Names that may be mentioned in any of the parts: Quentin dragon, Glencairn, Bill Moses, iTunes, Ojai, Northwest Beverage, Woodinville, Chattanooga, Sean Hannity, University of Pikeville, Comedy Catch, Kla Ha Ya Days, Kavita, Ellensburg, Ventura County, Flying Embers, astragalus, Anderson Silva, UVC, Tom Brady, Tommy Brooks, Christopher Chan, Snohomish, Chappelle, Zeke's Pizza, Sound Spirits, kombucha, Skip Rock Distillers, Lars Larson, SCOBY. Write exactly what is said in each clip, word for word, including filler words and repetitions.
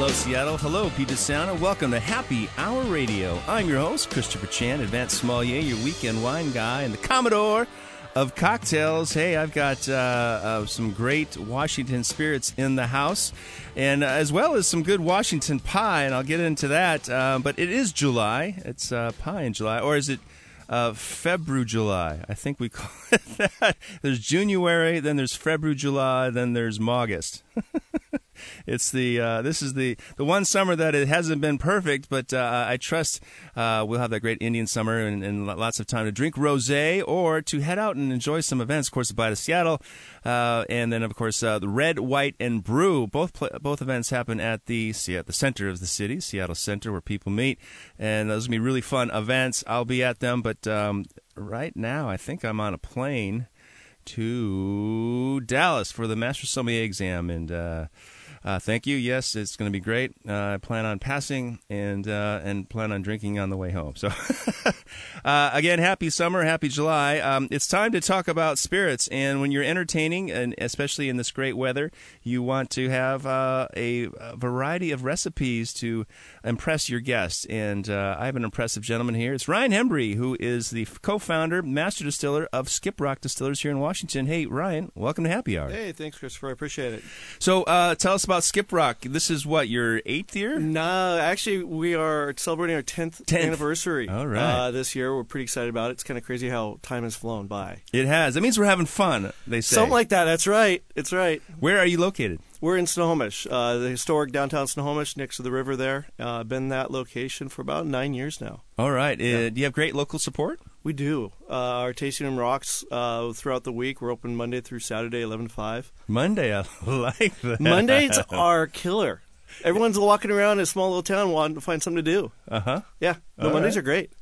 Hello, Seattle. Hello, Pete DeSiano. Welcome to Happy Hour Radio. I'm your host, Christopher Chan, Advanced Sommelier, your weekend wine guy, and the Commodore of cocktails. Hey, I've got uh, uh, some great Washington spirits in the house, and uh, as well as some good Washington pie, and I'll get into that. Uh, but it is July. It's uh, pie in July, or is it uh, February July? I think we call it that. There's January, then there's February July, then there's Maugust. It's the uh, this is the, the one summer that it hasn't been perfect, but uh, I trust uh, we'll have that great Indian summer and, and lots of time to drink rosé or to head out and enjoy some events. Of course, the Bite of Seattle, uh, and then of course uh, the Red, White, and Brew. Both pl- both events happen at the at the center of the city, Seattle Center, where people meet, and those are gonna be really fun events. I'll be at them, but um, right now I think I'm on a plane to Dallas for the Master Sommelier exam, and uh, uh, thank you. Yes, it's going to be great. Uh, I plan on passing and uh, and plan on drinking on the way home. So, uh, again, happy summer, happy July. Um, it's time to talk about spirits, and when you're entertaining, and especially in this great weather, you want to have uh, a variety of recipes to impress your guests. And uh, I have an impressive gentleman here. It's Ryan Hembree, who is the co-founder, master distiller of Skip Rock Distillers here in Washington. Washington. Hey, Ryan, welcome to Happy Hour. Hey, thanks, Christopher. I appreciate it. So uh, tell us about Skip Rock. This is, what, your eighth year? No, actually, we are celebrating our tenth, tenth. anniversary All right. uh, this year. We're pretty excited about it. It's kind of crazy how time has flown by. It has. That means we're having fun, they say. Something like that. That's right. It's right. Where are you located? We're in Snohomish, uh, the historic downtown Snohomish, next to the river there. Uh, been that location for about nine years now. All right. Yeah. Uh, do you have great local support? We do. Uh, our tasting room rocks uh, throughout the week. We're open Monday through Saturday, eleven to five. Monday, I like that. Mondays are killer. Everyone's walking around in a small little town wanting to find something to do. Uh-huh. Yeah. The All Mondays right. are great.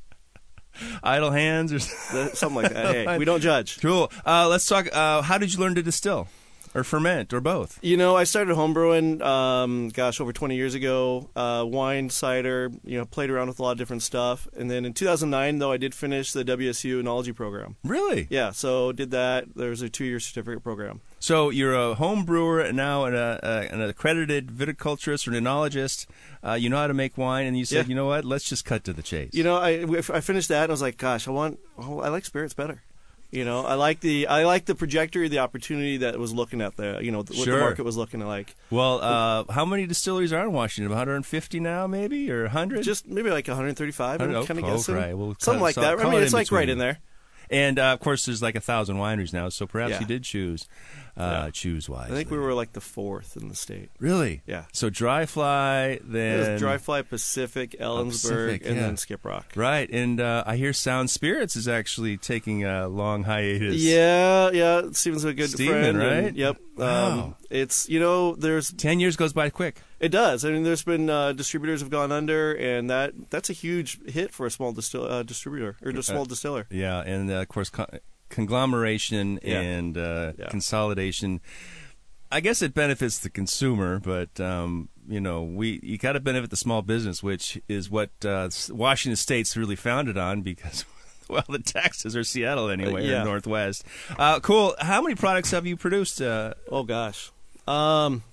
Idle hands or something like that. Hey, we don't judge. Cool. Uh, let's talk. Uh, how did you learn to distill? Or ferment, or both? You know, I started homebrewing, um, gosh, over twenty years ago. Uh, wine, cider, you know, played around with a lot of different stuff. And then in two thousand nine, though, I did finish the W S U Enology program. Really? Yeah, so did that. There was a two-year certificate program. So you're a home brewer and now an, uh, an accredited viticulturist or an enologist. Uh, you know how to make wine, and you said, yeah. You know what, let's just cut to the chase. You know, I, I finished that, and I was like, gosh, I want, oh, I like spirits better. You know, I like the I like the trajectory, the opportunity that it was looking at the you know what sure. the market was looking like. Well, uh, how many distilleries are in Washington? one hundred fifty now, maybe, or one hundred? Just maybe like one hundred thirty-five. I'm kind of guessing right. we'll something like that. I mean, it's like between. Right in there. And uh, of course, there's like a thousand wineries now, so perhaps yeah. you did choose uh, yeah. choose wisely. I think we were like the fourth in the state. Really? Yeah. So Dry Fly, then Dry Fly, Pacific, Ellensburg, Pacific, and yeah. then Skip Rock. Right. And uh, I hear Sound Spirits is actually taking a long hiatus. Yeah, yeah. Stephen's a good Stephen, friend, right? And, yep. Wow. Um, it's you know, there's ten years goes by quick. It does. I mean, there's been uh, distributors have gone under, and that that's a huge hit for a small distil- uh, distributor or a small uh, distiller. Yeah, and uh, of course, con- conglomeration yeah. and uh, yeah. consolidation. I guess it benefits the consumer, but um, you know, we you got to benefit the small business, which is what uh, Washington State's really founded on because. Well, the taxes are Seattle anyway, uh, yeah. or Northwest. Uh, cool. How many products have you produced? Uh, oh, gosh. Um,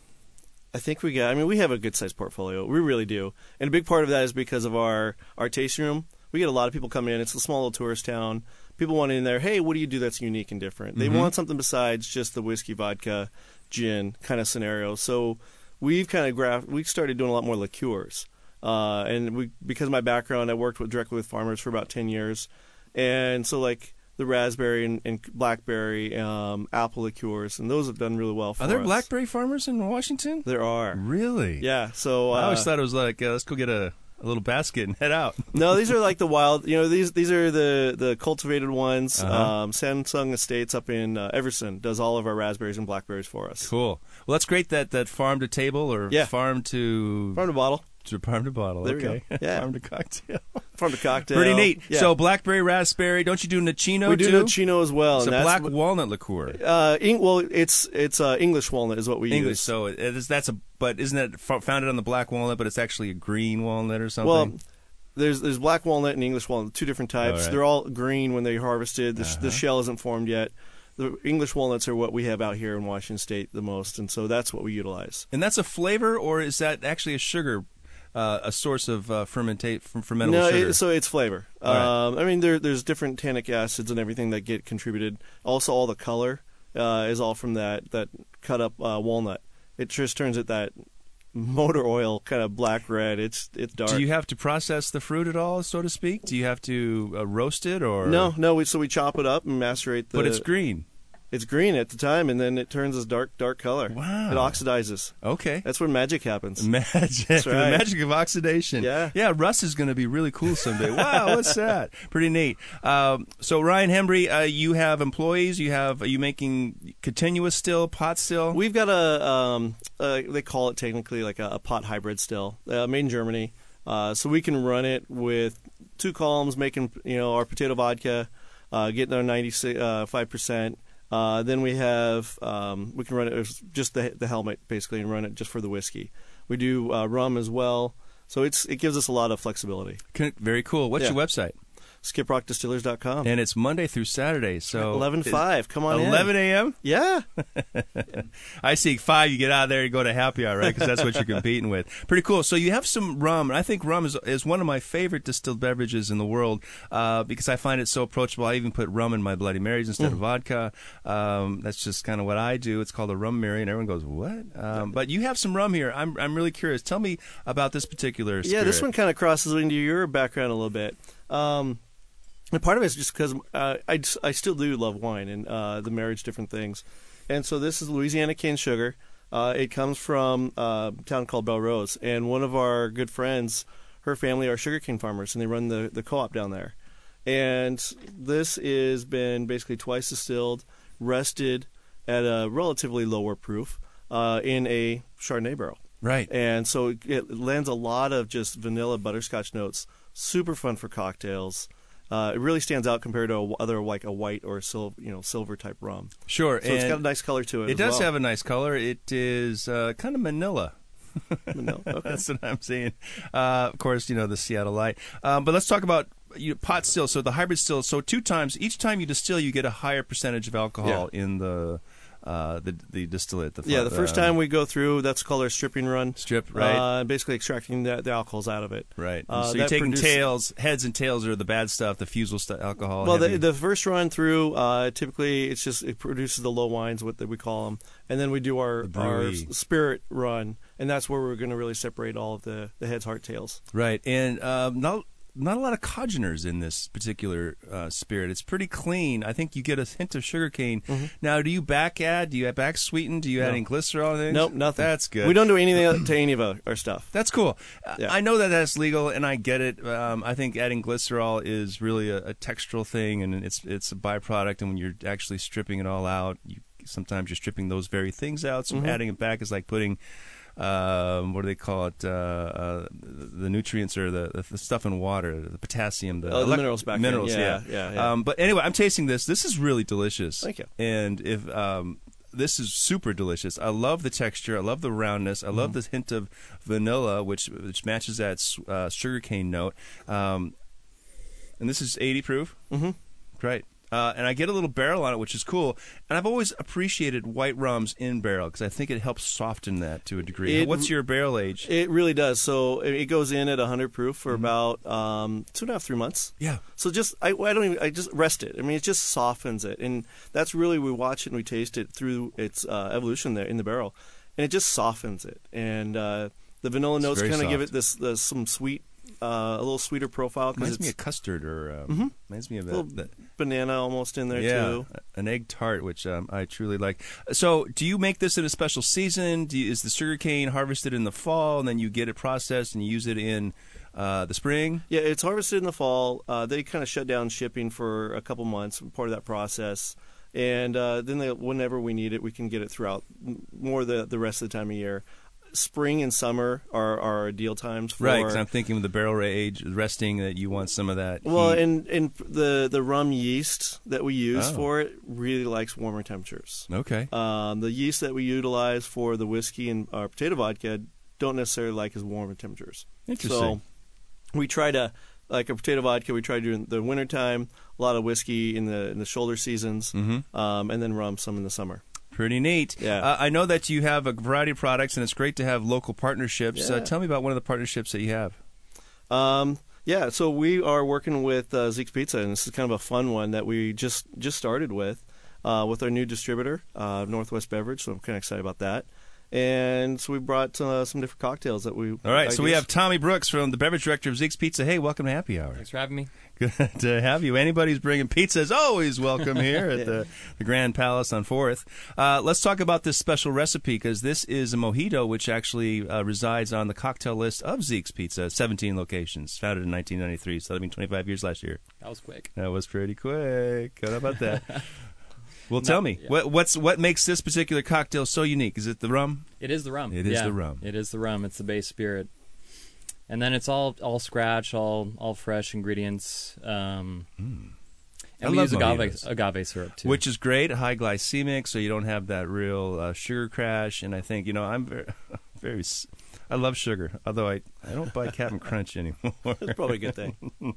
I think we got, I mean, we have a good-sized portfolio. We really do. And a big part of that is because of our, our tasting room. We get a lot of people coming in. It's a small little tourist town. People want in there, hey, what do you do that's unique and different? They mm-hmm. want something besides just the whiskey, vodka, gin kind of scenario. So we've kind of graphed, we've started doing a lot more liqueurs. Uh, and we because of my background, I worked with, directly with farmers for about ten years. And so, like, the raspberry and, and blackberry, um, apple liqueurs, and those have done really well for us. Are there us. blackberry farmers in Washington? There are. Really? Yeah. So I always uh, thought it was like, uh, let's go get a, a little basket and head out. No, these are like the wild, you know, these these are the, the cultivated ones. Uh-huh. Um, Samsung Estates up in uh, Everson does all of our raspberries and blackberries for us. Cool. Well, that's great that, that farm to table or yeah. farm to... Farm to bottle. Farm to bottle. There okay. you go. Yeah. Farm to cocktail. Farm to cocktail. Pretty neat. Yeah. So blackberry, raspberry. Don't you do Nocino, we do too? Nocino as well. It's and a black walnut liqueur. Uh, in, well, it's it's uh, English walnut is what we English, use. English, so it is, that's a, but isn't it founded on the black walnut, but it's actually a green walnut or something? Well, There's there's black walnut and English walnut, two different types. All right. They're all green when they harvested. The, uh-huh. the shell isn't formed yet. The English walnuts are what we have out here in Washington State the most, and so that's what we utilize. And that's a flavor, or is that actually a sugar, uh, a source of uh, fermentate from fermentable no, sugar? No, it, so it's flavor. Right. Um, I mean, there there's different tannic acids and everything that get contributed. Also, all the color uh, is all from that that cut up uh, walnut. It just turns it that. Motor oil, kind of black red. It's it's dark. Do you have to process the fruit at all, so to speak? Do you have to uh, roast it or no? No, we, so we chop it up and macerate the. But it's green. It's green at the time, and then it turns this dark, dark color. Wow! It oxidizes. Okay, that's where magic happens. Magic, that's right. The magic of oxidation. Yeah, yeah. Russ is going to be really cool someday. Wow, what's that? Pretty neat. Um, so Ryan Hembree, uh, you have employees. You have are you making continuous still pot still? We've got a. Um, uh, they call it technically like a, a pot hybrid still, uh, made in Germany. Uh, so we can run it with two columns, making you know our potato vodka, uh, getting our ninety-five percent. Uh, then we have um, we can run it just the the helmet basically and run it just for the whiskey. We do uh, rum as well, so it's it gives us a lot of flexibility. Very cool. What's yeah. your website? skip rock distillers dot com. And it's Monday through Saturday, so eleven to five. Come on eleven a m? Yeah. I see five, you get out of there, you go to happy hour, right? Because that's what you're competing with. Pretty cool. So you have some rum, and I think rum is is one of my favorite distilled beverages in the world uh, because I find it so approachable. I even put rum in my Bloody Marys instead mm. of vodka. Um, that's just kind of what I do. It's called a rum Mary, and everyone goes, what? Um, but you have some rum here. I'm, I'm really curious. Tell me about this particular spirit. Yeah, this one kind of crosses into your background a little bit. Um, And part of it is just because uh, I, I still do love wine and uh, the marriage, different things. And so this is Louisiana cane sugar. Uh, it comes from uh, a town called Belle Rose. And one of our good friends, her family are sugarcane farmers, and they run the, the co-op down there. And this has been basically twice distilled, rested at a relatively lower proof uh, in a Chardonnay barrel. Right. And so it, it lends a lot of just vanilla butterscotch notes. Super fun for cocktails. Uh, it really stands out compared to a, other like a white or a sil you know silver type rum. Sure, so and it's got a nice color to it. It as does well. have a nice color. It is uh, kind of Manila. Manila, okay. That's what I'm saying. Uh, of course, you know the Seattle Light. Um, but let's talk about you know, pot still. So the hybrid still. So two times. Each time you distill, you get a higher percentage of alcohol yeah. in the. Uh, the the distillate. The yeah, the first uh, time we go through, that's called our stripping run. Strip, right. Uh, basically extracting the, the alcohols out of it. Right. Uh, so you're taking tails, heads and tails are the bad stuff, the fusel st alcohol. Well, the, the first run through, uh, typically it's just, it produces the low wines, what the, we call them. And then we do our, our spirit run, and that's where we're going to really separate all of the, the heads, heart, tails. Right. And um, not... Not a lot of congeners in this particular uh, spirit. It's pretty clean. I think you get a hint of sugarcane. Mm-hmm. Now, do you back add? Do you back sweeten? Do you no. add any glycerol or anything? Nope, nothing. That's good. We don't do anything to any of our stuff. That's cool. Yeah. I know that that's legal, and I get it. Um, I think adding glycerol is really a, a textural thing, and it's it's a byproduct. And when you're actually stripping it all out, you, sometimes you're stripping those very things out. So mm-hmm. adding it back is like putting... Um, what do they call it? Uh, uh, the nutrients or the, the stuff in water, the potassium, the, oh, the minerals back minerals, in. Yeah, yeah. yeah, yeah. Um, but anyway, I'm tasting this. This is really delicious. Thank you. And if um, this is super delicious. I love the texture. I love the roundness. I love mm. the hint of vanilla, which which matches that uh, sugarcane note. Um, and this is eighty proof. Mm-hmm. Right. Uh, and I get a little barrel on it, which is cool. And I've always appreciated white rums in barrel because I think it helps soften that to a degree. It, What's your barrel age? It really does. So it goes in at one hundred proof for mm-hmm. about um, two and a half, three months. Yeah. So just I, I don't even I just rest it. I mean, it just softens it, and that's really we watch it and we taste it through its uh, evolution there in the barrel, and it just softens it. And uh, the vanilla it's notes kind of give it this, this some sweet. Uh, a little sweeter profile. Reminds it's, me of custard or um, mm-hmm. reminds me of that, a little that. banana almost in there yeah, too. An egg tart, which um, I truly like. So, do you make this in a special season? Do you, is the sugarcane harvested in the fall, and then you get it processed and you use it in uh, the spring? Yeah, it's harvested in the fall. Uh, they kind of shut down shipping for a couple months, part of that process, and uh, then they, whenever we need it, we can get it throughout more the the rest of the time of year. spring and summer are our ideal times for. Right, because I'm thinking with the barrel age resting that you want some of that. Well, heat. and and the the rum yeast that we use oh. for it really likes warmer temperatures. Okay. Um, the yeast that we utilize for the whiskey and our potato vodka don't necessarily like as warmer temperatures. Interesting. So we try to. Like a potato vodka, we try to do in the wintertime, a lot of whiskey in the in the shoulder seasons, mm-hmm. um, and then rum some in the summer. Pretty neat. Yeah. Uh, I know that you have a variety of products, and it's great to have local partnerships. Yeah. Uh, tell me about one of the partnerships that you have. Um, yeah, so we are working with uh, Zeke's Pizza, and this is kind of a fun one that we just, just started with, uh, with our new distributor, uh, Northwest Beverage, so I'm kind of excited about that. And so we brought uh, some different cocktails that we... All right, I so guess. we have Tommy Brooks from the beverage director of Zeke's Pizza. Hey, welcome to Happy Hour. Thanks for having me. Good to have you. Anybody who's bringing pizza is always welcome here at yeah. the, the Grand Palace on fourth. Uh, let's talk about this special recipe, because this is a mojito, which actually uh, resides on the cocktail list of Zeke's Pizza, seventeen locations, founded in nineteen ninety-three, so that'll be twenty-five years last year. That was quick. That was pretty quick. How about that? Well, no, tell me, yeah. what what's what makes this particular cocktail so unique? Is it the rum? It is the rum. It is yeah. the rum. It is the rum. It's the base spirit. And then it's all all scratch, all all fresh ingredients. Um, mm. And I we use agave, agave syrup, too. Which is great, high glycemic, so you don't have that real uh, sugar crash. And I think, you know, I'm very... very I love sugar, although I, I don't buy Captain Crunch anymore. That's probably a good thing.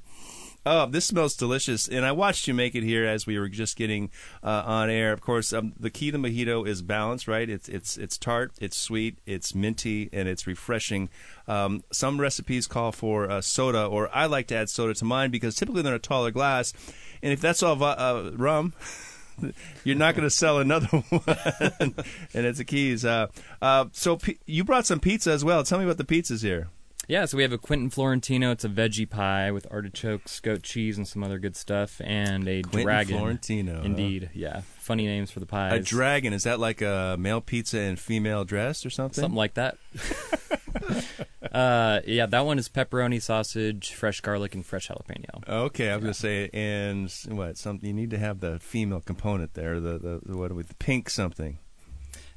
Oh, this smells delicious, and I watched you make it here as we were just getting uh, on air. Of course, um, the key to mojito is balance, right? It's it's it's tart, it's sweet, it's minty, and it's refreshing. Um, some recipes call for uh, soda, or I like to add soda to mine because typically they're in a taller glass, and if that's all v- uh, rum... You're not going to sell another one, and it's a keys. Uh, uh, so p- you brought some pizza as well. Tell me about the pizzas here. Yeah, so we have a Quentin Florentino. It's a veggie pie with artichokes, goat cheese, and some other good stuff, and a Quentin dragon. Florentino, indeed. Huh? Yeah, funny names for the pies. A dragon, is that like a male pizza and female dress or something? Something like that. uh, yeah, that one is pepperoni, sausage, fresh garlic, and fresh jalapeno. Okay, I was yeah. going to say, and what? Some, you need to have the female component there. The the, the what? With the pink something.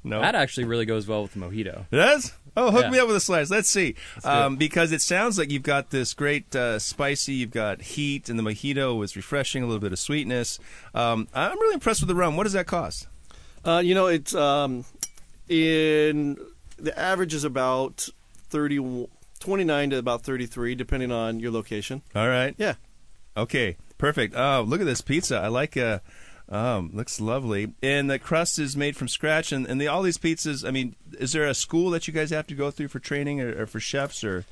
No, that actually really goes well with the mojito. It does? Oh, hook yeah. me up with a slice. Let's see. Um, because it sounds like you've got this great uh, spicy, you've got heat, and the mojito was refreshing, a little bit of sweetness. Um, I'm really impressed with the rum. What does that cost? Uh, you know, it's um, in the average is about thirty, twenty-nine to about thirty-three, depending on your location. All right. Yeah. Okay. Perfect. Oh, look at this pizza. I like uh Um, looks lovely. And the crust is made from scratch. And, and the, all these pizzas, I mean, is there a school that you guys have to go through for training or, or for chefs? Or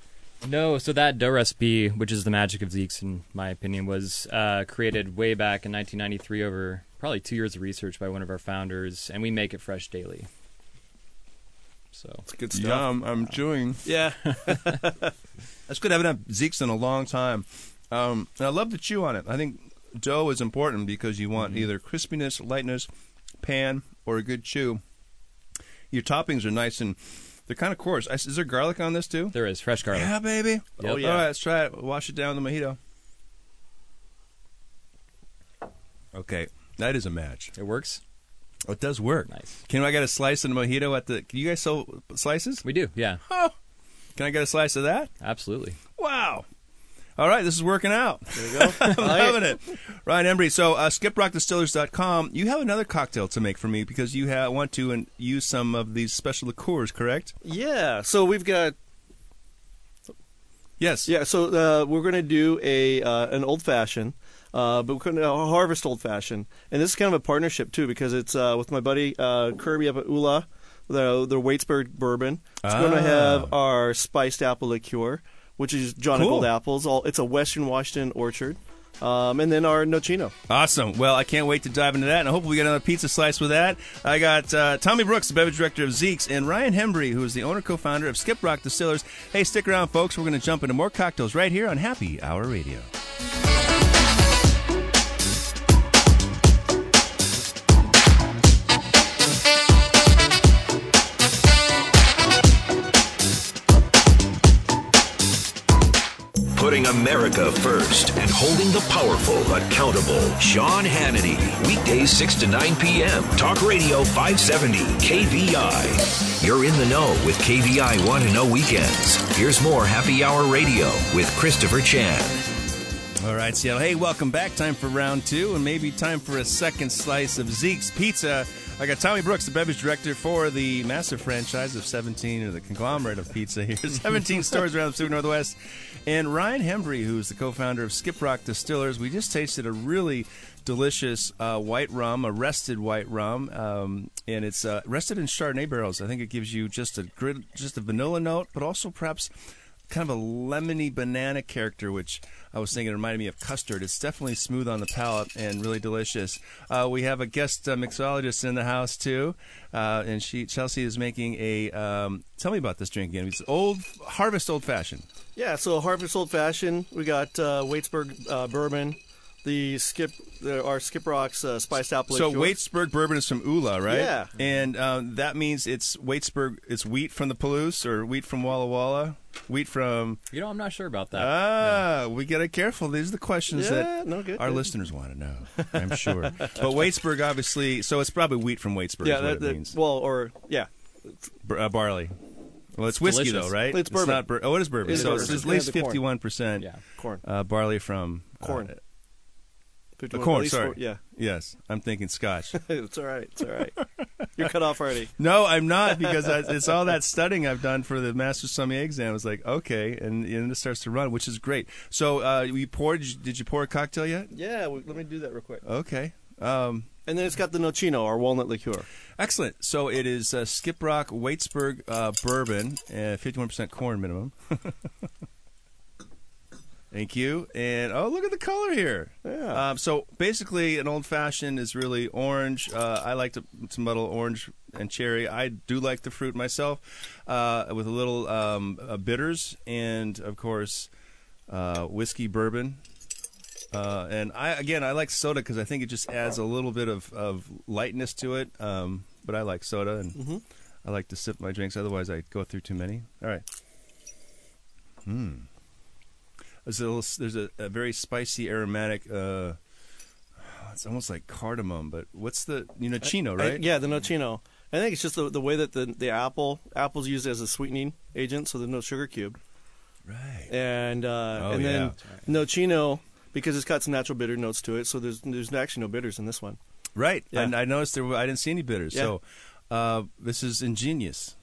No, so that dough recipe, which is the magic of Zeke's, in my opinion, was uh, created way back in nineteen ninety-three over probably two years of research by one of our founders, and we make it fresh daily. So it's good stuff. Yum, I'm uh, chewing. Yeah. That's good. I haven't had Zeke's in a long time. Um, and I love to chew on it. I think... Dough is important because you want mm-hmm. either crispiness, lightness, pan, or a good chew. Your toppings are nice and they're kind of coarse. I, is there garlic on this too? There is, fresh garlic. Yeah, baby. Yep. Oh, yeah. All right, let's try it. Wash it down with the mojito. Okay, that is a match. It works? Oh, it does work. Nice. Can I get a slice of the mojito at the... Can you guys sell slices? We do, yeah. Oh, can I get a slice of that? Absolutely. Wow. All right, this is working out. There you go. I'm loving it. Ryan Hembree, so uh, skip rock distillers dot com. You have another cocktail to make for me because you ha- want to and use some of these special liqueurs, correct? Yeah, so we've got... Yes. Yeah, so uh, we're going to do a uh, an old-fashioned, uh, but we're going to harvest old-fashioned. And this is kind of a partnership, too, because it's uh, with my buddy uh, Kirby up at U L A, their, their Waitsburg bourbon. It's ah. going to have our spiced apple liqueur, which is John cool. Gold apples. All, it's a Western Washington orchard. Um, and then our Nocino. Awesome. Well, I can't wait to dive into that, and hopefully we get another pizza slice with that. I got uh, Tommy Brooks, the beverage director of Zeke's, and Ryan Hembree, who is the owner co-founder of Skip Rock Distillers. Hey, stick around, folks. We're going to jump into more cocktails right here on Happy Hour Radio. putting America first and holding the powerful accountable. Sean Hannity, weekdays six to nine p.m. Talk Radio five seventy K V I. You're in the know with K V I Want to Know Weekends. Here's more Happy Hour Radio with Christopher Chan. All right, Seattle. Hey, welcome back. Time for round two, and maybe time for a second slice of Zeke's Pizza. I got Tommy Brooks, the beverage director for the massive franchise of seventeen, or the conglomerate of pizza here, seventeen stores around the Pacific Northwest, and Ryan Hembree, who's the co-founder of Skip Rock Distillers. We just tasted a really delicious uh, white rum, a rested white rum, um, and it's uh, rested in Chardonnay barrels. I think it gives you just a grid, just a vanilla note, but also perhaps kind of a lemony banana character, which I was thinking reminded me of custard. It's definitely smooth on the palate and really delicious. Uh, we have a guest uh, mixologist in the house too, uh, and she Chelsea is making a. Um, tell me about this drink again. It's old harvest old fashioned. Yeah, so harvest old fashioned. We got uh, Waitsburg uh, bourbon, the Skip, the, our Skip Rock's uh, spiced apple. So Waitsburg bourbon is from U L A, right? Yeah, and uh, that means it's Waitsburg. It's wheat from the Palouse or wheat from Walla Walla. Wheat from... You know, I'm not sure about that. Ah, no. We got to be careful. These are the questions yeah, that no, good, our good. listeners want to know, I'm sure. But Waitsburg, obviously... So it's probably wheat from Waitsburg yeah, is what that, it means. That, well, or... Yeah. Bar- uh, barley. Well, it's, it's whiskey, delicious. though, right? It's bourbon. It's not bur- oh, it is bourbon. It is so bourbon. It's at least yeah, fifty-one percent yeah. corn. Uh, barley from... Corn. Uh, The corn, sorry. Four, yeah. Yes, I'm thinking scotch. It's all right. It's all right. You're cut off already. No, I'm not, because I, it's all that studying I've done for the Master's Sommelier exam. It's like, okay, and, and it starts to run, which is great. So uh, you poured, did you pour a cocktail yet? Yeah, we, let me do that real quick. Okay. Um, and then it's got the Nocino, our walnut liqueur. Excellent. So it is uh, Skip Rock Waitsburg uh, bourbon, uh, fifty-one percent corn minimum. Thank you. And, oh, look at the color here. Yeah. Um, so, basically, an old-fashioned is really orange. Uh, I like to, to muddle orange and cherry. I do like the fruit myself uh, with a little um, uh, bitters and, of course, uh, whiskey bourbon. Uh, and, I again, I like soda because I think it just adds a little bit of, of lightness to it. Um, but I like soda, and mm-hmm. I like to sip my drinks. Otherwise, I go through too many. All right. Hmm. There's a, little, there's a, a very spicy aromatic. Uh, it's almost like cardamom, but what's the you Nocino, right? I, I, yeah, the Nocino. I think it's just the, the way that the, the apple apple's used as a sweetening agent, so there's no sugar cube. Right. And uh, oh, and yeah. then right. Nocino, because it's got some natural bitter notes to it, so there's there's actually no bitters in this one. Right. Yeah. And I noticed there were, I didn't see any bitters. Yeah. So uh, this is ingenious.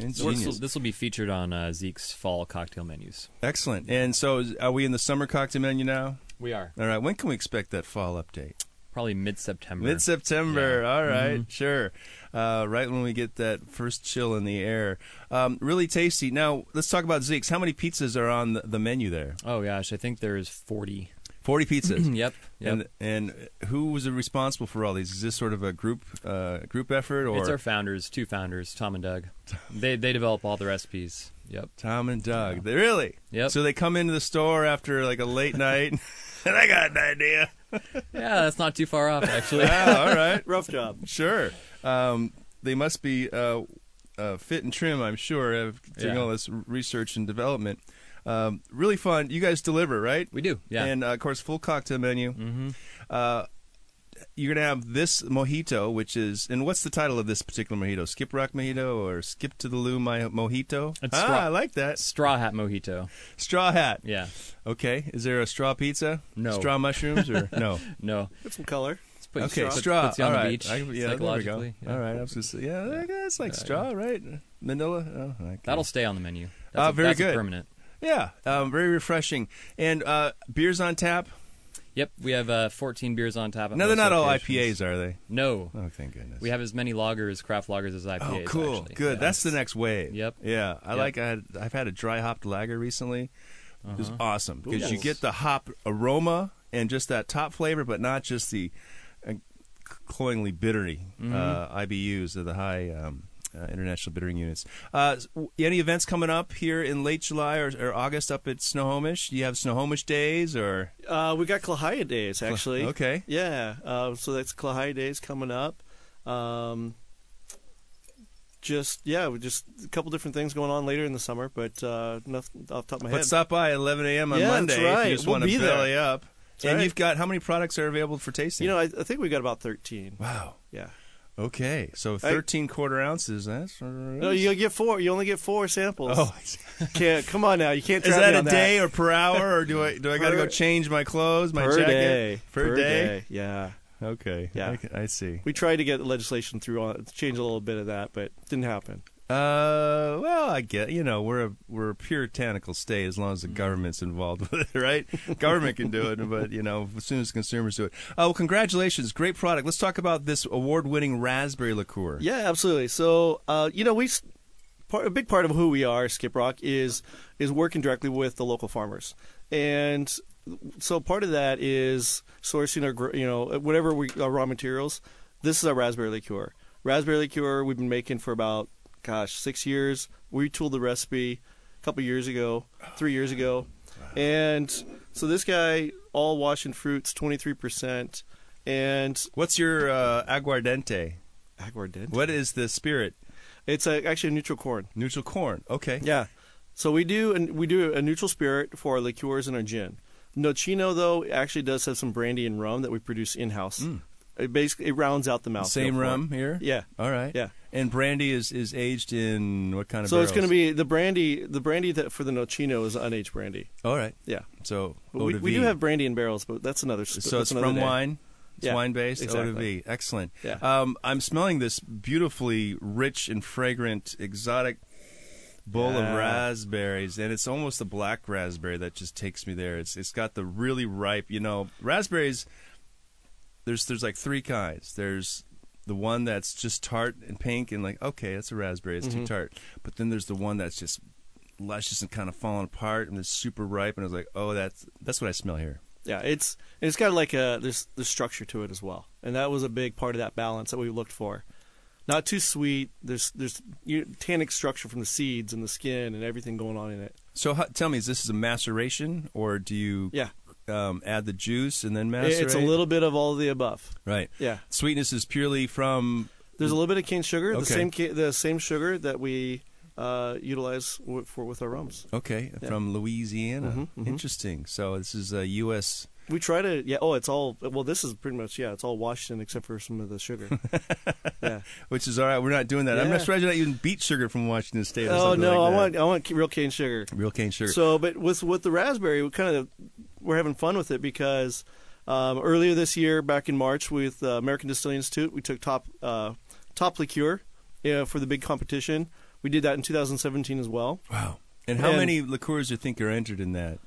Ingenious. This will be featured on uh, Zeke's fall cocktail menus. Excellent. And so are we in the summer cocktail menu now? We are. All right. When can we expect that fall update? Probably mid-September. Mid-September. Yeah. All right. Mm-hmm. Sure. Uh, right when we get that first chill in the air. Um, really tasty. Now, let's talk about Zeke's. How many pizzas are on the, the menu there? Oh, gosh. I think there is forty. Forty pizzas. yep, yep. And and who was responsible for all these? Is this sort of a group uh, group effort, or it's our founders, two founders, Tom and Doug. they they develop all the recipes. Yep. Tom and Doug. Yeah. They really. Yep. So they come into the store after like a late night, and I got an idea. yeah, that's not too far off actually. yeah, all right. Rough job. Sure. Um, they must be uh, uh, fit and trim, I'm sure, doing yeah. all this research and development. Um, really fun. You guys deliver, right? We do, yeah. And, uh, of course, full cocktail menu. Mm-hmm. Uh, you're going to have this mojito, which is... And what's the title of this particular mojito? Skip Rock Mojito or Skip to the Loo my Mojito? It's ah, straw, I like that. Straw Hat Mojito. Straw Hat. Yeah. Okay. Is there a straw pizza? No. Straw mushrooms or... No. no. Put some color. Let's put okay, straw. straw. Puts you on All the right. beach, I, yeah, psychologically. Yeah. All right. I was just, yeah, yeah, it's like yeah, straw, yeah. right? Manila? Oh, okay. That'll stay on the menu. That's uh, a, very that's good. That's permanent. Yeah, um, very refreshing. And uh, beers on tap? Yep, we have uh, fourteen beers on tap. No, they're not locations. All I P As, are they? No. Oh, thank goodness. We have as many lagers, craft lagers, as I P As. Oh, cool. Actually. Good. Yeah. That's the next wave. Yep. Yeah, I yep. like. I had, I've had a dry hopped lager recently. Uh-huh. It was awesome because yes. you get the hop aroma and just that top flavor, but not just the uh, cloyingly bittery mm-hmm. uh, I B Us or the high. Um, Uh, international bittering units. Uh, any events coming up here in late July or, or August up at Snohomish? Do you have Snohomish Days or? Uh, we got Kla Ha Ya Days actually. Okay. Yeah. Uh, so that's Kla Ha Ya Days coming up. Um, just, yeah, just a couple different things going on later in the summer, but uh, nothing off the top of my head. But stop by at eleven a.m. on yeah, Monday right. if you just we'll want to belly there. Up. That's and right. you've got, how many products are available for tasting? You know, I, I think we got about thirteen. Wow. Yeah. Okay, so thirteen I, quarter ounces. That's no, you get four. You only get four samples. Oh, can't come on now. You can't. Try Is that me on a day that. Or per hour, or do I do I got to go change my clothes, my per jacket day. Per, per day? day? Yeah. Okay. Yeah, I, I see. We tried to get legislation through on change a little bit of that, but didn't happen. Uh, well, I get you know we're a we're a puritanical state as long as the government's involved with it, right? Government can do it, but you know as soon as consumers do it. Oh, well, congratulations, great product. Let's talk about this award-winning raspberry liqueur. Yeah, absolutely. So, uh, you know, we part, a big part of who we are, Skip Rock, is is working directly with the local farmers, and so part of that is sourcing our you know whatever we our raw materials. This is our raspberry liqueur. Raspberry liqueur we've been making for about. Gosh, six years. We tooled the recipe a couple years ago, three years ago. Wow. And so this guy, all washing fruits, twenty-three percent. And what's your uh, aguardiente? Aguardiente. What is the spirit? It's a, actually a neutral corn. Neutral corn. Okay. Yeah. So we do and we do a neutral spirit for our liqueurs and our gin. Nocino, though, actually does have some brandy and rum that we produce in-house. Mm. It basically it rounds out the mouth. Same rum here? Yeah. All right. Yeah. And brandy is, is aged in what kind of so barrels? So it's going to be the brandy the brandy that for the Nocino is unaged brandy. All right. Yeah. So we, we do have brandy in barrels, but that's another sp- So that's it's another from day. Wine? It's yeah, wine-based? Exactly. Eau de vie. Excellent. Yeah. Um, I'm smelling this beautifully rich and fragrant exotic bowl yeah. of raspberries, and it's almost a black raspberry that just takes me there. It's It's got the really ripe, you know, raspberries... There's there's like three kinds. There's the one that's just tart and pink and like, okay, that's a raspberry. It's mm-hmm. too tart. But then there's the one that's just luscious and kind of falling apart and it's super ripe. And I was like, oh, that's that's what I smell here. Yeah, it's it's got like a there's there's structure to it as well. And that was a big part of that balance that we looked for. Not too sweet. There's there's you know, tannic structure from the seeds and the skin and everything going on in it. So how, tell me, is this is a maceration or do you? Yeah. Um, add the juice and then macerate? It's a little bit of all of the above. Right. Yeah. Sweetness is purely from... There's a little bit of cane sugar, okay. the same ca- the same sugar that we uh, utilize w- for with our rums. Okay, yeah. From Louisiana. Mm-hmm, mm-hmm. Interesting. So this is a U S We try to... yeah. Oh, it's all... Well, this is pretty much, yeah, it's all Washington except for some of the sugar. yeah. Which is all right. We're not doing that. Yeah. I'm not sure you're not using beet sugar from Washington State or oh, something no, like that. Oh, no, I want real cane sugar. Real cane sugar. So, but with, with the raspberry, we kind of... We're having fun with it because um, earlier this year, back in March, with uh, American Distilling Institute, we took top uh, top liqueur uh, for the big competition. We did that in two thousand seventeen as well. Wow! And how and, many liqueurs do you think are entered in that?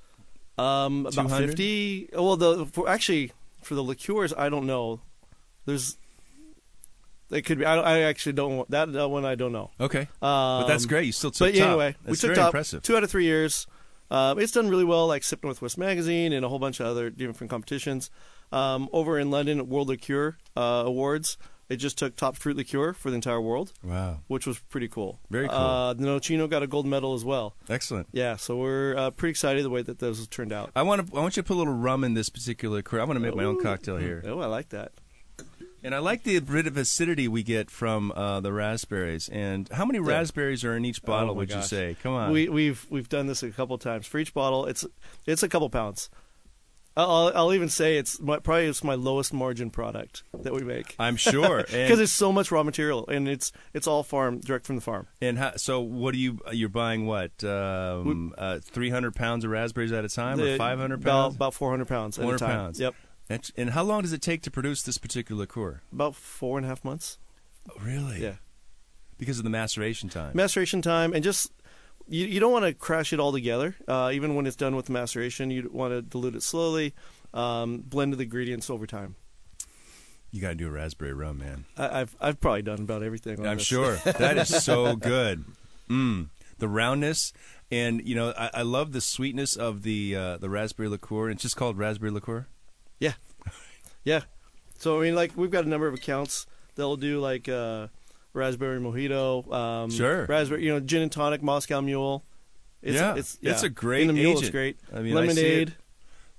Um, about two hundred? fifty. Well, the for, actually for the liqueurs, I don't know. There's it could be. I, I actually don't that, that one. I don't know. Okay, um, but that's great. You still took but top. But anyway, that's we took very top impressive. Two out of three years. Um, it's done really well, like Sip Northwest Magazine and a whole bunch of other different competitions. Um, over in London at World Liqueur uh, Awards, it just took top fruit liqueur for the entire world. Wow. Which was pretty cool. Very cool. Uh, the Nocino got a gold medal as well. Excellent. Yeah, so we're uh, pretty excited the way that those turned out. I want to. I want you to put a little rum in this particular liqueur. I want to make Ooh. My own cocktail here. Oh, I like that. And I like the bit of acidity we get from uh, the raspberries. And how many raspberries are in each bottle? Oh would gosh. You say? Come on, we, we've we've done this a couple of times. For each bottle, it's it's a couple pounds. I'll I'll even say it's my, probably it's my lowest margin product that we make. I'm sure because there's so much raw material and it's it's all farm direct from the farm. And how, so what do you you're buying? What um, we, uh, three hundred pounds of raspberries at a time, the, or five hundred pounds? About, about four hundred pounds. four hundred at a time. Pounds. Yep. And how long does it take to produce this particular liqueur? About four and a half months. Oh, really? Yeah. Because of the maceration time. Maceration time, and just you, you don't want to crash it all together. Uh, even when it's done with the maceration, you want to dilute it slowly, um, blend the ingredients over time. You got to do a raspberry rum, man. I, I've I've probably done about everything. On I'm this. Sure that is so good. Mm. The roundness. And you know, I, I love the sweetness of the uh, the raspberry liqueur. It's just called raspberry liqueur. Yeah, yeah. So I mean, like we've got a number of accounts that'll do like uh, raspberry mojito, um, sure, raspberry, you know, gin and tonic, Moscow Mule. It's, yeah. It's, yeah, it's a great. And the Mule agent. Is great. I mean, lemonade.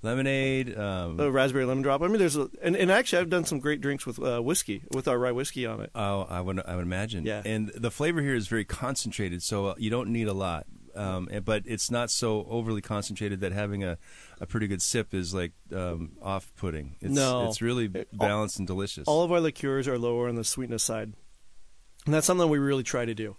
I lemonade, um, a raspberry lemon drop. I mean, there's a, and, and actually I've done some great drinks with uh, whiskey, with our rye whiskey on it. Oh, I would I would imagine. Yeah. And the flavor here is very concentrated, so you don't need a lot. Um, but it's not so overly concentrated that having a, a pretty good sip is like um, off-putting. It's, no, it's really balanced all, and delicious. All of our liqueurs are lower on the sweetness side, and that's something we really try to do.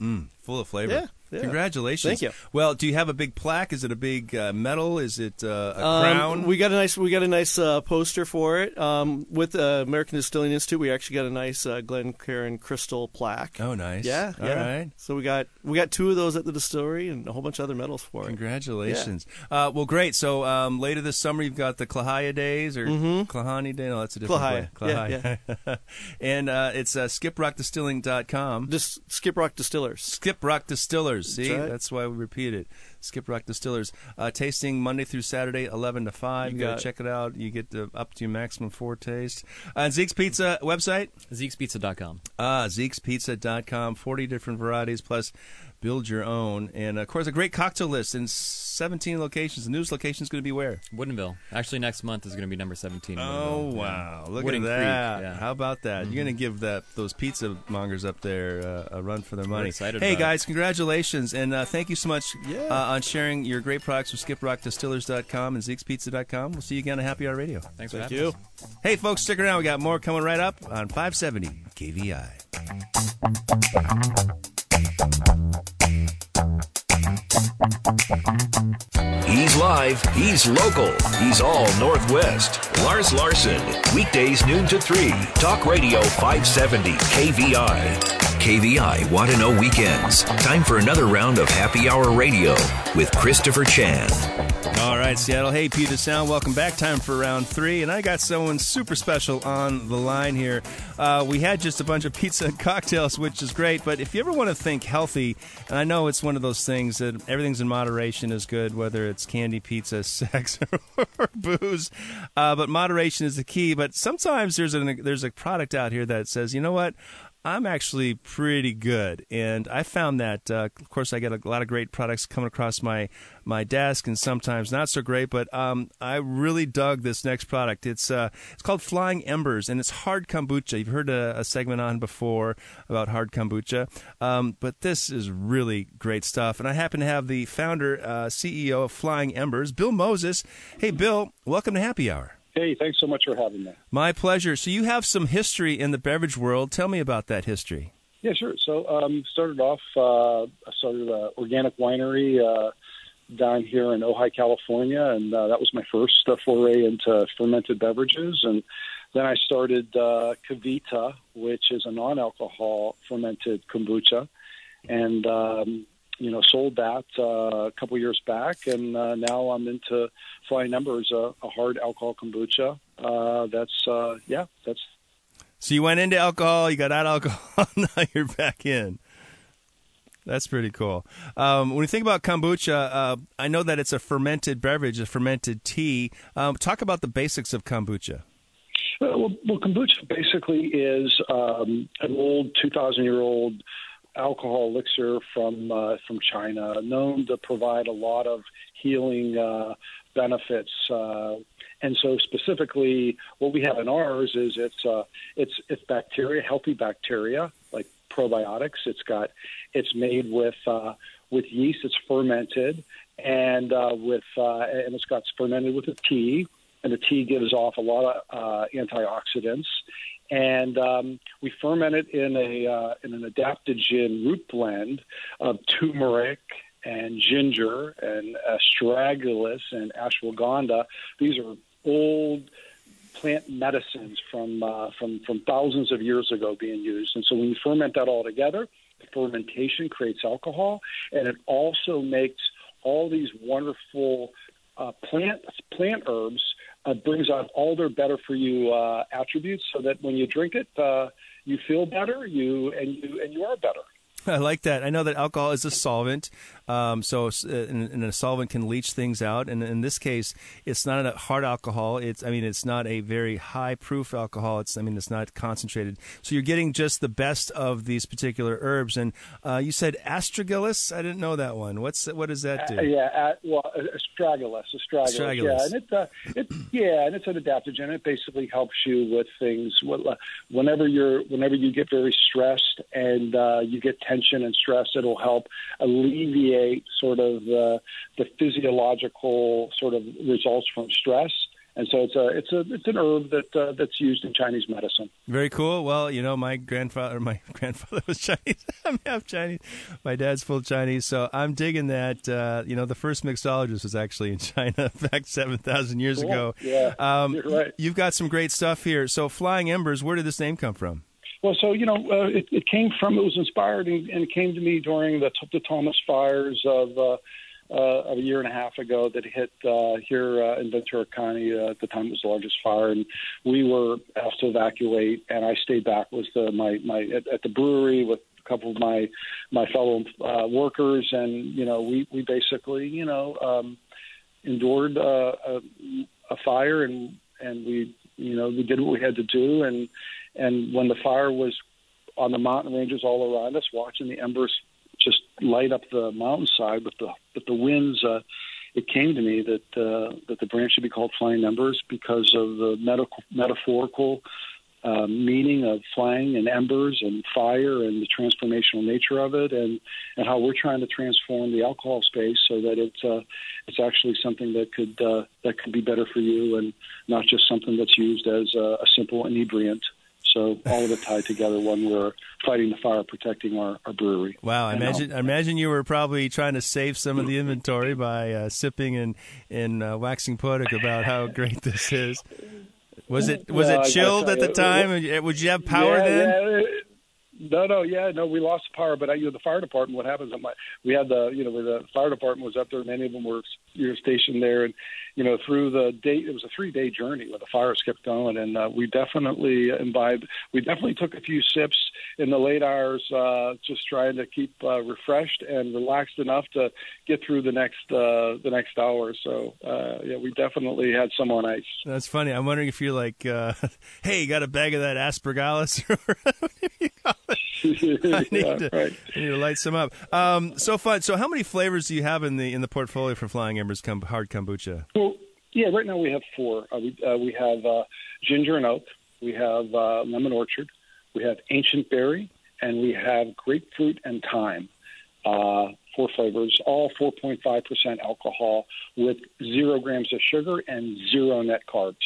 Mm, full of flavor. Yeah, yeah. Congratulations. Thank you. Well, do you have a big plaque? Is it a big uh, medal? Is it uh, a um, crown? We got a nice, we got a nice uh, poster for it. Um, with uh, American Distilling Institute, we actually got a nice uh, Glencairn crystal plaque. Oh, nice. Yeah. All yeah. right. So we got we got two of those at the distillery and a whole bunch of other medals for it. Congratulations. Yeah. Uh, well, great. So um, later this summer, you've got the Kla Ha Ya Days or mm-hmm. Klahani Day. No, that's a different Kla Ha Ya. Yeah, yeah. And uh, it's uh, skip rock distilling dot com. Just Skip Rock Distillers. Skip Rock Distillers. See, that's, right. that's why we repeat it. Skip Rock Distillers. Uh, tasting Monday through Saturday, eleven to five. You, you got to check it out. You get the, up to your maximum four taste. Uh, Zeke's Pizza website? Zeke's Pizza dot com. Ah, Zeke's Pizza dot com. forty different varieties plus build your own. And, of course, a great cocktail list in seventeen locations. The newest location is going to be where? Woodinville. Actually, next month is going to be number seventeen. Oh, wow. Look Wooding at that. Creek, yeah. How about that? Mm-hmm. You're going to give that those pizza mongers up there uh, a run for their money. Excited hey, guys, it. Congratulations. And uh, thank you so much yeah. uh, on sharing your great products with skip rock distillers dot com and zeke's pizza dot com. We'll see you again on Happy Hour Radio. Thanks for having us. Hey, folks, stick around. We got more coming right up on five seventy K V I. He's live, he's local, he's all Northwest. Lars Larson, weekdays noon to three, Talk Radio five seventy K V I. K V I Want to Know Weekends. Time for another round of Happy Hour Radio with Christopher Chan. All right, Seattle. Hey, Pete DeSiano. Welcome back. Time for round three. And I got someone super special on the line here. Uh, we had just a bunch of pizza and cocktails, which is great. But if you ever want to think healthy, and I know it's one of those things that everything's in moderation is good, whether it's candy, pizza, sex, or booze. Uh, but moderation is the key. But sometimes there's a, there's a product out here that says, you know what? I'm actually pretty good, and I found that, uh, of course, I get a lot of great products coming across my, my desk, and sometimes not so great, but um, I really dug this next product. It's uh, it's called Flying Embers, and it's hard kombucha. You've heard a, a segment on before about hard kombucha, um, but this is really great stuff, and I happen to have the founder, uh, C E O of Flying Embers, Bill Moses. Hey, Bill, welcome to Happy Hour. Hey, thanks so much for having me. My pleasure. So you have some history in the beverage world. Tell me about that history. Yeah, sure. So um, started off, uh, I started an organic winery uh, down here in Ojai, California, and uh, that was my first uh, foray into fermented beverages. And then I started uh, Kavita, which is a non-alcohol fermented kombucha, and um, you know, sold that uh, a couple years back, and uh, now I'm into Flying Embers, uh, a hard alcohol kombucha. Uh, that's, uh, yeah, that's... So you went into alcohol, you got out of alcohol, now you're back in. That's pretty cool. Um, when you think about kombucha, uh, I know that it's a fermented beverage, a fermented tea. Um, talk about the basics of kombucha. Well, well kombucha basically is um, an old two thousand year old alcohol elixir from uh, from China, known to provide a lot of healing uh, benefits. Uh, and so specifically what we have in ours is it's uh, it's it's bacteria, healthy bacteria, like probiotics. It's got it's made with uh, with yeast. It's fermented and uh, with uh, and it's got it's fermented with a tea, and the tea gives off a lot of uh, antioxidants. And um, we ferment it in a uh, in an adaptogen root blend of turmeric and ginger and astragalus and ashwagandha. These are old plant medicines from uh, from from thousands of years ago being used. And so when you ferment that all together, the fermentation creates alcohol, and it also makes all these wonderful uh, plant plant herbs. Uh, brings out all their better-for-you uh, attributes, so that when you drink it, uh, you feel better, you and you and you are better. I like that. I know that alcohol is a solvent, um, so uh, and, and a solvent can leach things out. And in this case, it's not a hard alcohol. It's I mean, it's not a very high proof alcohol. It's I mean, it's not concentrated. So you're getting just the best of these particular herbs. And uh, you said astragalus. I didn't know that one. What's what does that do? Uh, yeah, uh, well, astragalus, astragalus, astragalus. Yeah, and it's uh, it, yeah, and it's an adaptogen. It basically helps you with things. Whenever you're whenever you get very stressed and uh, you get tension and stress, it'll help alleviate sort of uh, the physiological sort of results from stress. And so it's a it's a it's an herb that uh, that's used in Chinese medicine. Very cool. Well, you know, my grandfather my grandfather was Chinese. I'm half Chinese. My dad's full Chinese, so I'm digging that. Uh, you know, the first mixologist was actually in China back seven thousand years cool. ago. Yeah, um, you're right. You've got some great stuff here. So, Flying Embers. Where did this name come from? Well, so, you know, uh, it, it came from, it was inspired and, and came to me during the, the Thomas fires of, uh, uh, of a year and a half ago that hit uh, here uh, in Ventura County. Uh, at the time, it was the largest fire, and we were asked to evacuate, and I stayed back with the, my, my at, at the brewery with a couple of my, my fellow uh, workers, and, you know, we, we basically, you know, um, endured uh, a, a fire, and, and we, you know, we did what we had to do, and And when the fire was on the mountain ranges all around us, watching the embers just light up the mountainside with the with the winds, uh, it came to me that uh, that the brand should be called Flying Embers because of the medical, metaphorical uh, meaning of flying and embers and fire and the transformational nature of it, and, and how we're trying to transform the alcohol space so that it's uh, it's actually something that could uh, that could be better for you and not just something that's used as a, a simple inebriant. So all of it tied together when we're fighting the fire, protecting our, our brewery. Wow! I imagine, I imagine you were probably trying to save some of the inventory by uh, sipping and and uh, waxing poetic about how great this is. Was it was no, it chilled at the you, time? It, Would you have power yeah, then? Yeah, it, No, no, yeah, no, we lost power, but, you know, the fire department, what happens, my, we had the, you know, the fire department was up there, many of them were, you know, stationed there, and, you know, through the day, it was a three-day journey where the fires kept going, and uh, we definitely imbibed, we definitely took a few sips in the late hours, uh, just trying to keep uh, refreshed and relaxed enough to get through the next, uh, the next hour, so, uh, yeah, we definitely had some on ice. That's funny, I'm wondering if you're like, uh, hey, you got a bag of that astragalus, or whatever you call it. I, need yeah, to, right. I need to light some up. Um, so fun. So how many flavors do you have in the in the portfolio for Flying Embers com- hard kombucha? Well, yeah, right now we have four. Uh, we, uh, we have uh, ginger and oak. We have uh, lemon orchard. We have ancient berry, and we have grapefruit and thyme. Uh, four flavors, all four point five percent alcohol with zero grams of sugar and zero net carbs.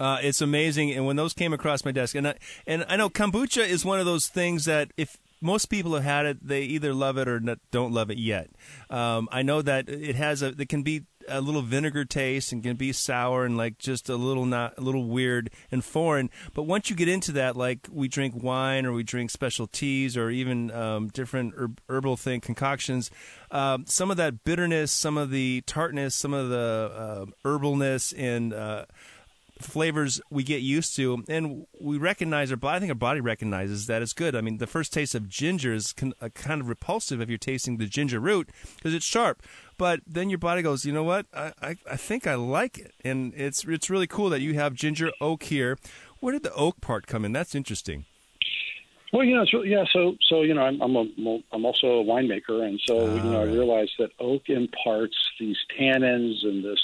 Uh, it's amazing, and when those came across my desk, and I, and I know kombucha is one of those things that if most people have had it, they either love it or not, don't love it yet. Um, I know that it has a, it can be a little vinegar taste and can be sour and like just a little not a little weird and foreign. But once you get into that, like we drink wine or we drink special teas or even um, different herb, herbal thing concoctions, um, some of that bitterness, some of the tartness, some of the uh, herbalness and uh, flavors we get used to, and we recognize, or I think our body recognizes that it's good. I mean, the first taste of ginger is con- uh, kind of repulsive if you're tasting the ginger root because it's sharp. But then your body goes, you know what? I, I I think I like it, and it's it's really cool that you have ginger oak here. Where did the oak part come in? That's interesting. Well, you know, so, yeah. So, so you know, I'm I'm, a, I'm also a winemaker, and so oh, you know, right. I realized that oak imparts these tannins and this.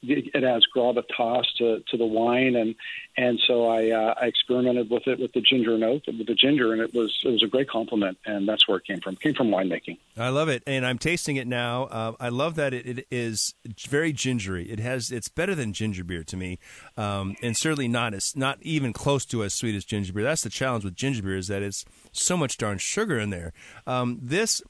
It adds gravitas to, to the wine, and and so I, uh, I experimented with it with the ginger and oak, with the ginger, and it was it was a great compliment, and that's where it came from. It came from winemaking. I love it, and I'm tasting it now. Uh, I love that it, it is very gingery. It has it's better than ginger beer to me, um, and certainly not as not even close to as sweet as ginger beer. That's the challenge with ginger beer is that it's so much darn sugar in there. Um, this.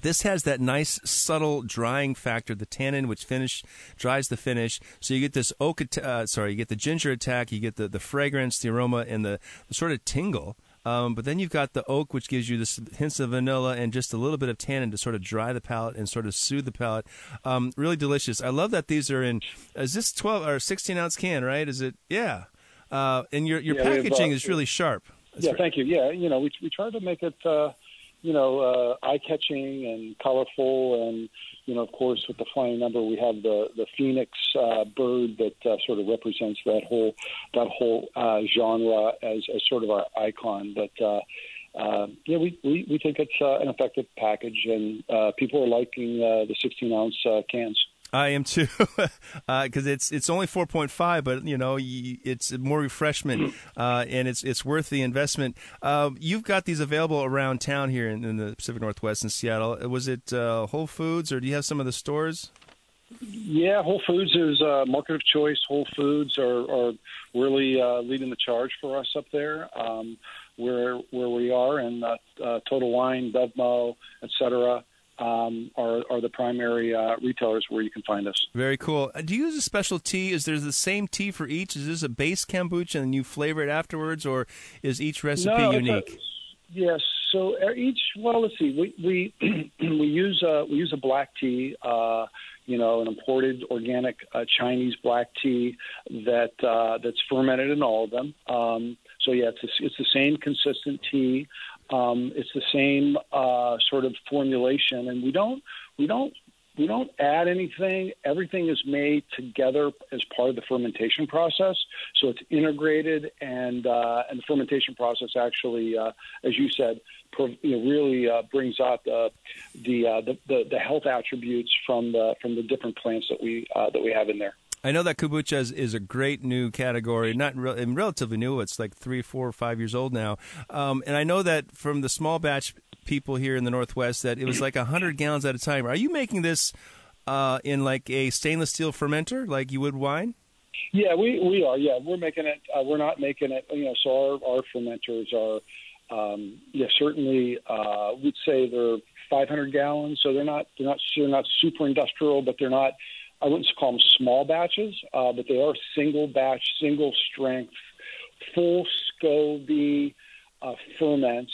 This has that nice, subtle drying factor, the tannin, which finish dries the finish. So you get this oak, uh, sorry, you get the ginger attack, you get the, the fragrance, the aroma, and the, the sort of tingle. Um, but then you've got the oak, which gives you this hints of vanilla and just a little bit of tannin to sort of dry the palate and sort of soothe the palate. Um, really delicious. I love that these are in, is this twelve or sixteen ounce can, right? Is it? Yeah. Uh, and your your yeah, packaging is really sharp. That's yeah, right. Thank you. Yeah, you know, we we tried to make it. Uh... you know, uh, eye-catching and colorful. And, you know, of course, with the flying number, we have the, the Phoenix uh, bird that uh, sort of represents that whole that whole uh, genre as, as sort of our icon. But, uh, uh, yeah, we, we, we think it's uh, an effective package, and uh, people are liking uh, the sixteen-ounce uh, cans. I am too, because uh, it's it's only four point five, but you know y- it's more refreshment, uh, and it's it's worth the investment. Uh, you've got these available around town here in, in the Pacific Northwest in Seattle. Was it uh, Whole Foods, or do you have some of the stores? Yeah, Whole Foods is a uh, market of choice. Whole Foods are, are really uh, leading the charge for us up there. Um, where where we are, and uh, uh, Total Wine, BevMo, et cetera. Um, are, are the primary uh, retailers where you can find us. Very cool. Do you use a special tea? Is there the same tea for each? Is this a base kombucha and you flavor it afterwards, or is each recipe no, unique? A, yes. So each. Well, let's see. We we we use a, we use a black tea. Uh, you know, an imported organic uh, Chinese black tea that uh, that's fermented in all of them. Um, so yeah, it's a, it's the same consistent tea. Um, it's the same uh, sort of formulation, and we don't, we don't, we don't add anything. Everything is made together as part of the fermentation process, so it's integrated, and uh, and the fermentation process actually, uh, as you said, prov- you know, really uh, brings out the the, uh, the the the health attributes from the from the different plants that we uh, that we have in there. I know that kombucha is, is a great new category, not re- and relatively new. It's like three, four, or five years old now. Um, and I know that from the small batch people here in the Northwest that it was like one hundred gallons at a time. Are you making this uh, in like a stainless steel fermenter like you would wine? Yeah, we, we are. Yeah, we're making it. Uh, we're not making it. You know, so our, our fermenters are, um, yeah, certainly uh, we'd say they're five hundred gallons. So they're not they're not they're not super industrial, but they're not. I wouldn't call them small batches, uh, but they are single batch, single strength, full SCOBY uh, ferments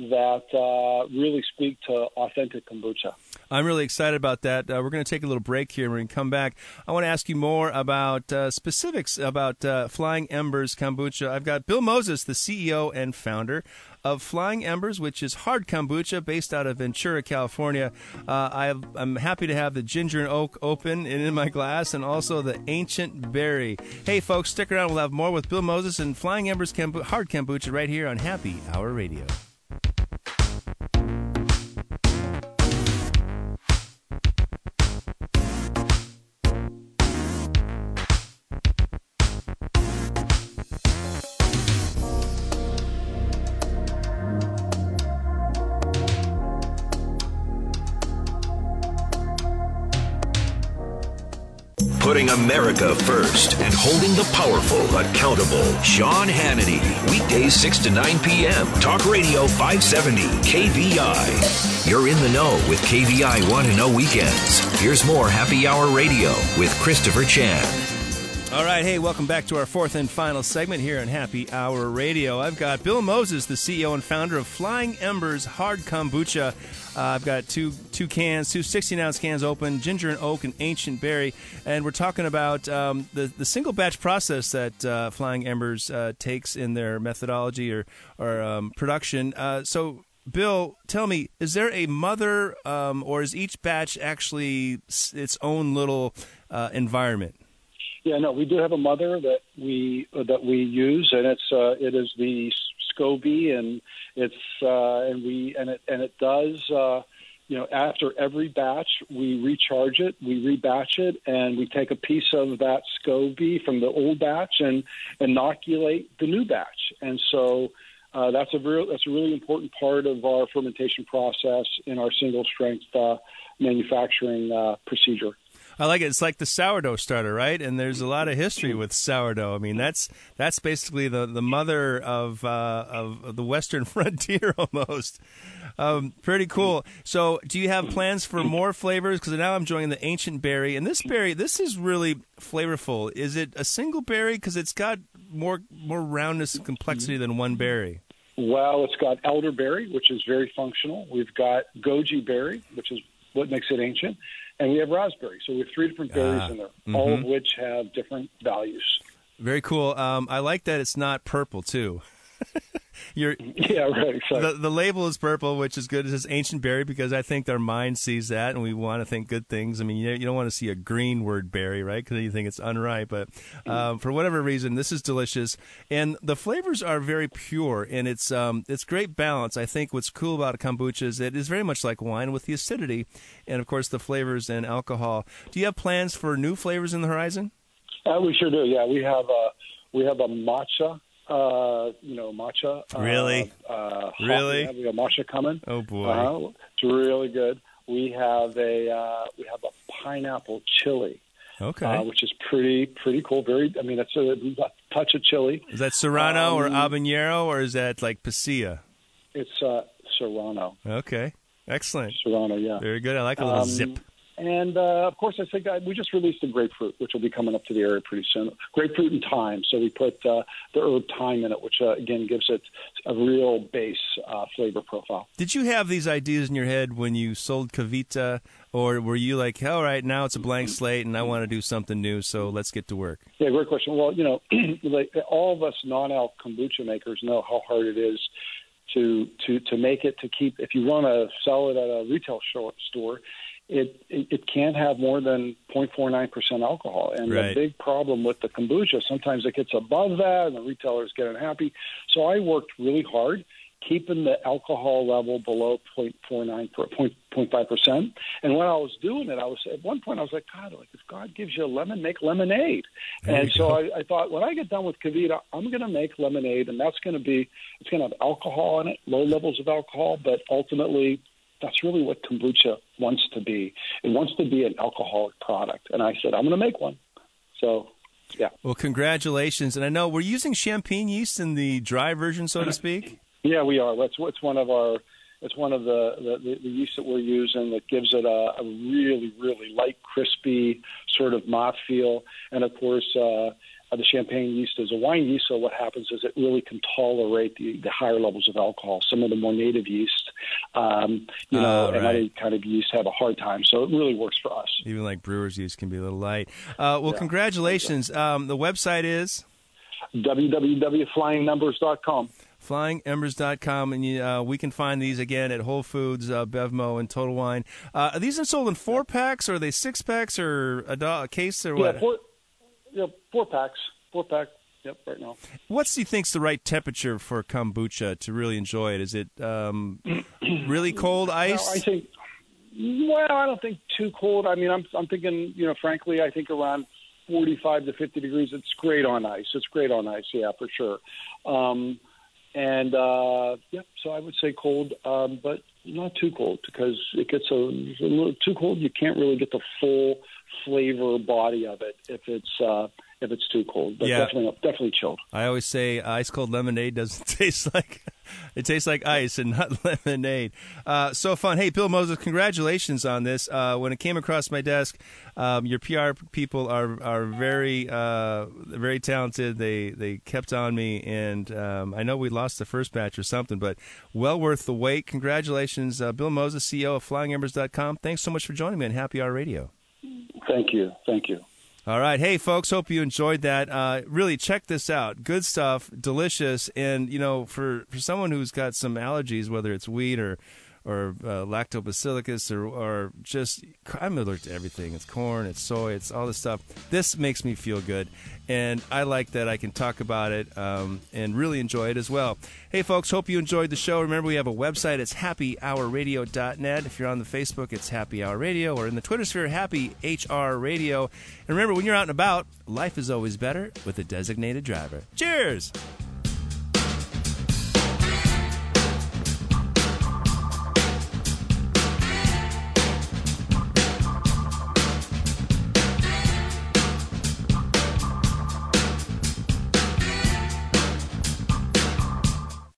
that uh, really speak to authentic kombucha. I'm really excited about that. Uh, we're going to take a little break here. We're going to come back. I want to ask you more about uh, specifics about uh, Flying Embers Kombucha. I've got Bill Moses, the C E O and founder of Flying Embers, which is hard kombucha based out of Ventura, California. Uh, I have, I'm happy to have the ginger and oak open and in my glass, and also the ancient berry. Hey, folks, stick around. We'll have more with Bill Moses and Flying Embers Kombu- Hard Kombucha right here on Happy Hour Radio. Putting America first and holding the powerful accountable. Sean Hannity, weekdays six to nine p.m. Talk Radio five seventy K V I. You're in the know with K V I Want to Know Weekends. Here's more Happy Hour Radio with Christopher Chan. All right, hey, welcome back to our fourth and final segment here on Happy Hour Radio. I've got Bill Moses, the C E O and founder of Flying Embers Hard Kombucha. Uh, I've got two two cans, two sixteen-ounce cans open, ginger and oak and ancient berry. And we're talking about um, the, the single-batch process that uh, Flying Embers uh, takes in their methodology or, or um, production. Uh, so, Bill, tell me, is there a mother um, or is each batch actually its own little uh, environment? Yeah, no, we do have a mother that we uh, that we use, and it's uh, it is the SCOBY, and it's uh, and we and it and it does uh, you know, after every batch we recharge it, we rebatch it, and we take a piece of that SCOBY from the old batch and inoculate the new batch, and so. Uh, that's a real, that's a really important part of our fermentation process in our single strength uh, manufacturing uh, procedure. I like it. It's like the sourdough starter, right? And there's a lot of history with sourdough. I mean, that's that's basically the, the mother of uh, of the Western frontier almost. Um, pretty cool. So, do you have plans for more flavors? Because now I'm enjoying the ancient berry, and this berry, this is really flavorful. Is it a single berry? Because it's got more more roundness and complexity than one berry. Well, it's got elderberry, which is very functional. We've got goji berry, which is what makes it ancient. And we have raspberry. So we have three different berries ah, in there, mm-hmm. all of which have different values. Very cool. Um, I like that it's not purple, too. You're, yeah, right. Exactly. The, the label is purple, which is good. It says ancient berry because I think their mind sees that, and we want to think good things. I mean, you, you don't want to see a green word berry, right? Because you think it's unripe. But um, for whatever reason, this is delicious, and the flavors are very pure, and it's um, it's great balance. I think what's cool about kombucha is it is very much like wine with the acidity, and of course the flavors and alcohol. Do you have plans for new flavors in the horizon? Uh, we sure do. Yeah, we have a we have a matcha. Uh, you know, matcha. Really? Uh, uh, really? We have a matcha coming. Oh boy, uh, it's really good. We have a uh, we have a pineapple chili. Okay. Uh, which is pretty pretty cool. Very. I mean, that's a, a touch of chili. Is that Serrano um, or Habanero, or is that like Pasilla? It's uh, Serrano. Okay. Excellent. Serrano. Yeah. Very good. I like a little um, zip. And, uh, of course, I think I, we just released a grapefruit, which will be coming up to the area pretty soon. Grapefruit and thyme. So we put uh, the herb thyme in it, which, uh, again, gives it a real base uh, flavor profile. Did you have these ideas in your head when you sold Kavita, or were you like, all right, now it's a blank slate and I want to do something new, so let's get to work? Yeah, great question. Well, you know, like all of us non-alc kombucha makers know how hard it is to, to, to make it, to keep. If you want to sell it at a retail store, It, it it can't have more than zero point four nine percent alcohol. And right. The big problem with the kombucha, sometimes it gets above that and the retailers get unhappy. So I worked really hard keeping the alcohol level below zero point four nine, zero point five percent. And when I was doing it, I was at one point I was like, God, like if God gives you a lemon, make lemonade. There and so I, I thought when I get done with Kavita, I'm going to make lemonade, and that's going to be it's going to have alcohol in it, low levels of alcohol, but ultimately that's really what kombucha wants to be. It wants to be an alcoholic product. And I said, I'm going to make one. So, yeah. Well, congratulations. And I know we're using champagne yeast in the dry version, so to speak. Yeah, we are. That's what's one of our. It's one of the, the, the yeast that we're using that gives it a, a really, really light, crispy sort of mouthfeel. And, of course, uh, the champagne yeast is a wine yeast, so what happens is it really can tolerate the, the higher levels of alcohol. Some of the more native yeast, um, you uh, know, right. and other kind of yeast have a hard time, so it really works for us. Even like brewer's yeast can be a little light. Uh, well, yeah. Congratulations. Yeah. Um, the website is? w w w dot flying numbers dot com. flying embers dot com, and you, uh, we can find these again at Whole Foods, uh, BevMo, and Total Wine. Uh, are these sold in four packs, or are they six packs, or a, do- a case, or yeah, what? Four, yeah, four packs, four pack. Yep, right now. What's do you think's the right temperature for kombucha to really enjoy it? Is it um, really cold ice? No, I think. Well, I don't think too cold. I mean, I'm I'm thinking, you know, frankly, I think around forty-five to fifty degrees. It's great on ice. It's great on ice. Yeah, for sure. Um, And, uh, yeah, so I would say cold, um, but not too cold because it gets a, a little too cold. You can't really get the full flavor body of it if it's uh, if it's too cold. But yeah. definitely, definitely chilled. I always say ice-cold lemonade doesn't taste like – it tastes like ice and not lemonade. Uh, so fun. Hey, Bill Moses, congratulations on this. Uh, when it came across my desk, um, your P R people are are very uh, very talented. They they kept on me, and um, I know we lost the first batch or something, but well worth the wait. Congratulations, uh, Bill Moses, C E O of flying embers dot com. Thanks so much for joining me on Happy Hour Radio. Thank you. Thank you. All right. Hey, folks, hope you enjoyed that. Uh, really, check this out. Good stuff, delicious, and, you know, for, for someone who's got some allergies, whether it's wheat or or uh, lactobacillus or, or just – I'm allergic to everything. It's corn, it's soy, it's all this stuff. This makes me feel good, and I like that I can talk about it um, and really enjoy it as well. Hey, folks, hope you enjoyed the show. Remember, we have a website. It's happy hour radio dot net. If you're on the Facebook, it's Happy Hour Radio, or in the Twitter sphere, Happy H R Radio. And remember, when you're out and about, life is always better with a designated driver. Cheers!